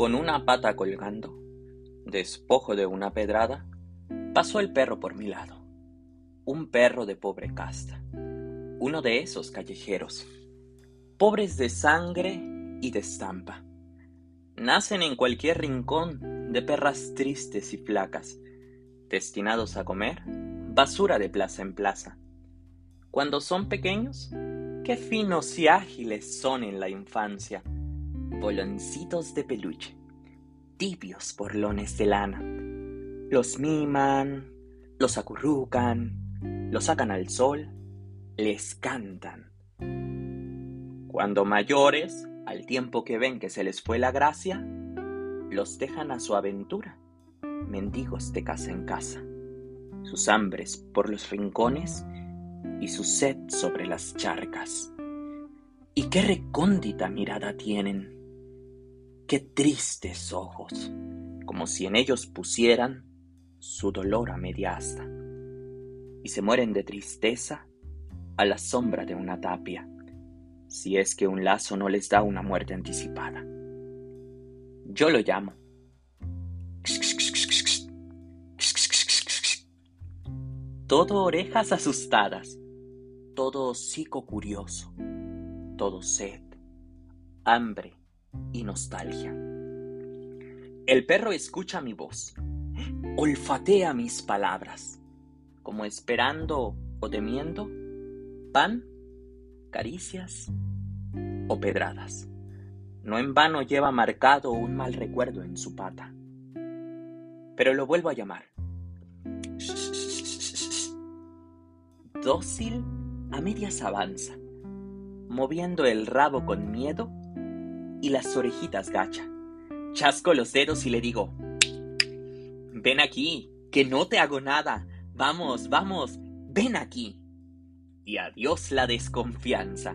con una pata colgando, despojo de una pedrada, pasó el perro por mi lado. Un perro de pobre casta, uno de esos callejeros, pobres de sangre y de estampa. Nacen en cualquier rincón de perras tristes y flacas, destinados a comer basura de plaza en plaza. Cuando son pequeños, qué finos y ágiles son en la infancia, boloncitos de peluche, tibios borlones de lana. Los miman, los acurrucan, los sacan al sol, les cantan. Cuando mayores, al tiempo que ven que se les fue la gracia, los dejan a su aventura, mendigos de casa en casa, sus hambres por los rincones y su sed sobre las charcas. Y qué recóndita mirada tienen, qué tristes ojos, como si en ellos pusieran su dolor a media asta, y se mueren de tristeza a la sombra de una tapia, si es que un lazo no les da una muerte anticipada. Yo lo llamo todo orejas asustadas, todo hocico curioso, todo sed, hambre y nostalgia. El perro escucha mi voz, olfatea mis palabras, como esperando o temiendo pan, caricias o pedradas. No en vano lleva marcado un mal recuerdo en su pata. Pero lo vuelvo a llamar. Dócil a medias avanza, moviendo el rabo con miedo y las orejitas gacha. Chasco los dedos y le digo: ven aquí, que no te hago nada. Vamos, vamos, ven aquí. Y adiós la desconfianza,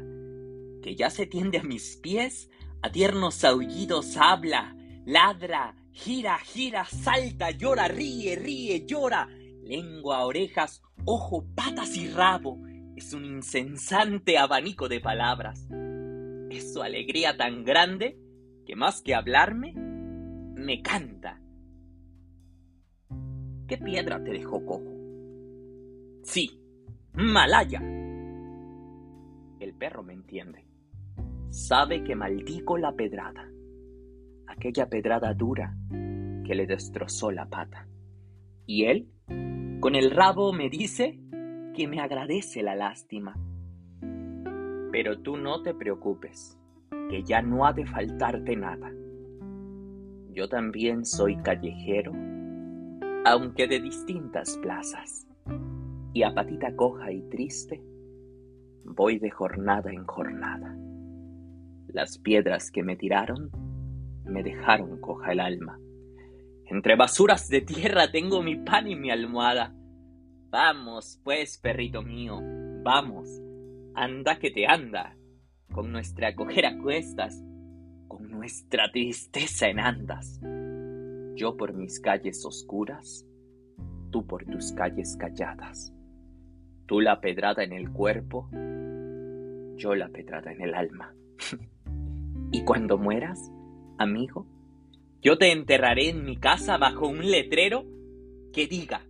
que ya se tiende a mis pies, a tiernos aullidos habla, ladra, gira, gira, salta, llora, ríe, ríe, llora. Lengua, orejas, ojo, patas y rabo. Es un incesante abanico de palabras. Es su alegría tan grande que más que hablarme, me canta. ¿Qué piedra te dejó cojo? Sí, malaya. El perro me entiende. Sabe que maldigo la pedrada, aquella pedrada dura que le destrozó la pata. Y él, con el rabo, me dice que me agradece la lástima. Pero tú no te preocupes, que ya no ha de faltarte nada. Yo también soy callejero, aunque de distintas plazas, y a patita coja y triste voy de jornada en jornada. Las piedras que me tiraron me dejaron coja el alma. Entre basuras de tierra tengo mi pan y mi almohada. Vamos, pues, perrito mío, vamos, anda que te anda, con nuestra cojera a cuestas, con nuestra tristeza en andas. Yo por mis calles oscuras, tú por tus calles calladas. Tú la pedrada en el cuerpo, yo la pedrada en el alma. Y cuando mueras, amigo, yo te enterraré en mi casa bajo un letrero que diga: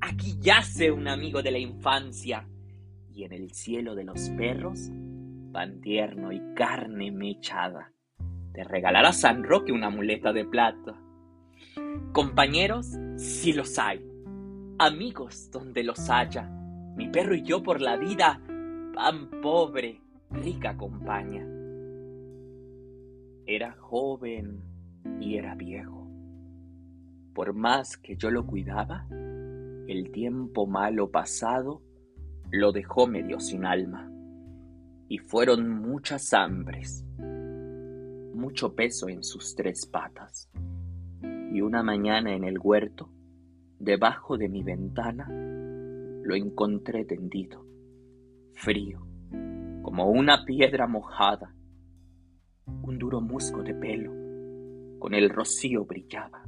aquí yace un amigo de la infancia. Y en el cielo de los perros, pan tierno y carne mechada, te regalará San Roque una muleta de plata. Compañeros, si los hay, amigos donde los haya, mi perro y yo por la vida, pan pobre, rica compañía. Era joven y era viejo. Por más que yo lo cuidaba, el tiempo malo pasado lo dejó medio sin alma. Y fueron muchas hambres, mucho peso en sus tres patas. Y una mañana en el huerto, debajo de mi ventana, lo encontré tendido, frío, como una piedra mojada. Un duro musgo de pelo con el rocío brillaba.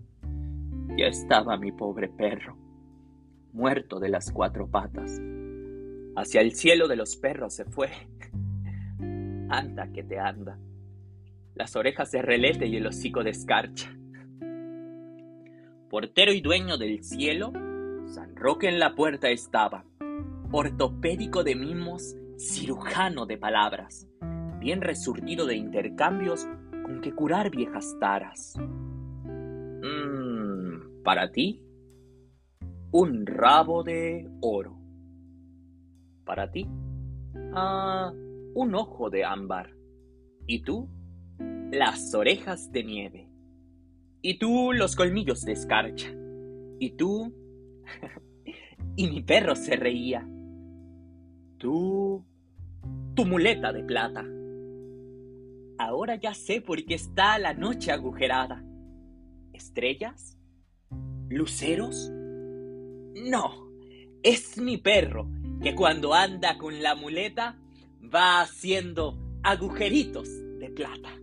Ya estaba mi pobre perro, muerto de las cuatro patas. Hacia el cielo de los perros se fue. Anda que te anda. las orejas de relete y el hocico de escarcha. Portero y dueño del cielo, San Roque en la puerta estaba, ortopédico de mimos, cirujano de palabras, bien resurtido de intercambios con que curar viejas taras. Para ti, un rabo de oro. Para ti, un ojo de ámbar. Y tú, las orejas de nieve. Y tú, los colmillos de escarcha. Y tú... y mi perro se reía. Tú, tu muleta de plata. Ahora ya sé por qué está la noche agujerada. ¿Estrellas? ¿Luceros? No, es mi perro que cuando anda con la muleta va haciendo agujeritos de plata.